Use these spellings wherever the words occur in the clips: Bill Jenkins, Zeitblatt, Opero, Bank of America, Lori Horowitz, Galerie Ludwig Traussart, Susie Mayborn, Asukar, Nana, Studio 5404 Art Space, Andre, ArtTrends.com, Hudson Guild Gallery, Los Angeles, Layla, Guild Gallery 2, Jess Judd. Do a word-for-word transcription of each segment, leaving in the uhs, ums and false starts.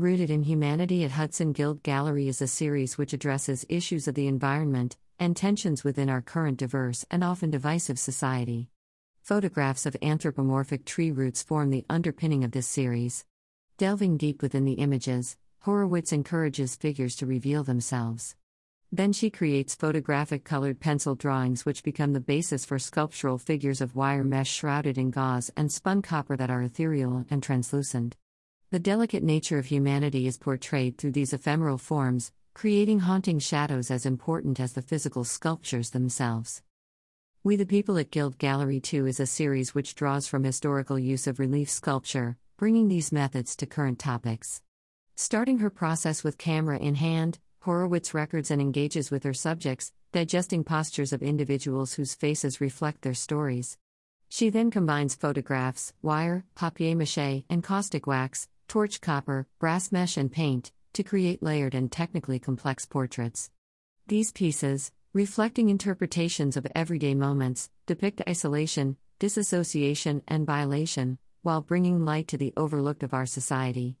Rooted in Humanity at Hudson Guild Gallery is a series which addresses issues of the environment and tensions within our current diverse and often divisive society. Photographs of anthropomorphic tree roots form the underpinning of this series. Delving deep within the images, Horowitz encourages figures to reveal themselves. Then she creates photographic colored pencil drawings which become the basis for sculptural figures of wire mesh shrouded in gauze and spun copper that are ethereal and translucent. The delicate nature of humanity is portrayed through these ephemeral forms, creating haunting shadows as important as the physical sculptures themselves. We the People at Guild Gallery two is a series which draws from historical use of relief sculpture, bringing these methods to current topics. Starting her process with camera in hand, Horowitz records and engages with her subjects, digesting postures of individuals whose faces reflect their stories. She then combines photographs, wire, papier-mâché, and caustic wax, torch copper, brass mesh and paint, to create layered and technically complex portraits. These pieces, reflecting interpretations of everyday moments, depict isolation, disassociation, and violation, while bringing light to the overlooked of our society.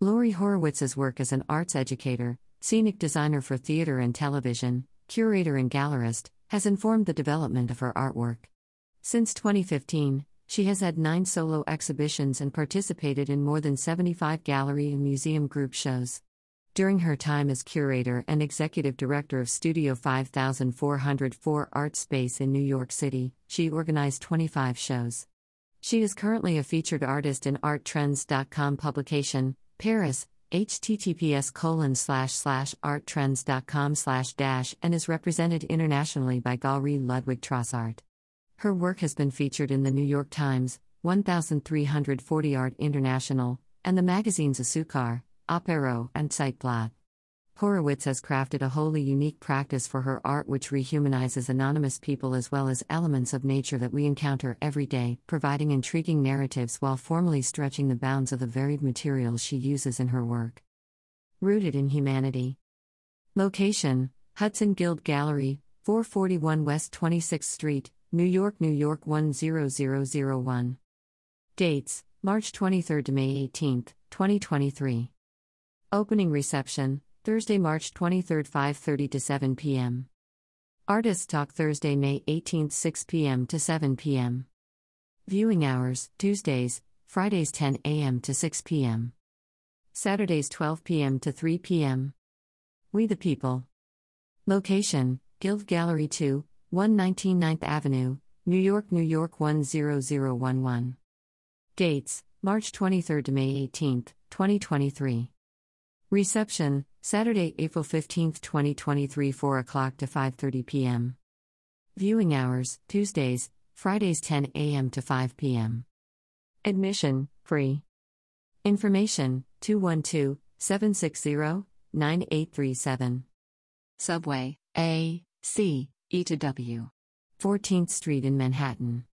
Lori Horowitz's work as an arts educator, scenic designer for theater and television, curator and gallerist, has informed the development of her artwork. Since twenty fifteen, she has had nine solo exhibitions and participated in more than seventy-five gallery and museum group shows. During her time as curator and executive director of Studio five thousand four hundred four Art Space in New York City, she organized twenty-five shows. She is currently a featured artist in Art Trends dot com publication, Paris, H T T P S colon slash slash Art Trends dot com slash dash and is represented internationally by Galerie Ludwig Traussart. Her work has been featured in the New York Times, one thousand three hundred forty Art International, and the magazines Asukar, Opero, and Zeitblatt. Horowitz has crafted a wholly unique practice for her art which rehumanizes anonymous people as well as elements of nature that we encounter every day, providing intriguing narratives while formally stretching the bounds of the varied materials she uses in her work. Rooted in Humanity. Location: Hudson Guild Gallery, four forty-one West twenty-sixth Street, New York, New York one zero zero zero one. Dates: March twenty-third to May eighteenth, twenty twenty-three. Opening reception, Thursday, March twenty-third, five thirty to seven p m Artist Talk Thursday, May eighteenth, six p m to seven p m Viewing hours, Tuesdays, Fridays ten a m to six p m Saturdays twelve p m to three p m We the People. Location, Guild Gallery two, one nineteen ninth Avenue, New York, New York one zero zero one one. Dates, March twenty-third to May eighteenth, twenty twenty-three. Reception, Saturday, April fifteenth, twenty twenty-three, four o'clock to five thirty p m Viewing hours, Tuesdays, Fridays ten a m to five p m Admission, free. Information, two one two, seven six zero, nine eight three seven. Subway, A, C, E to W. fourteenth Street in Manhattan.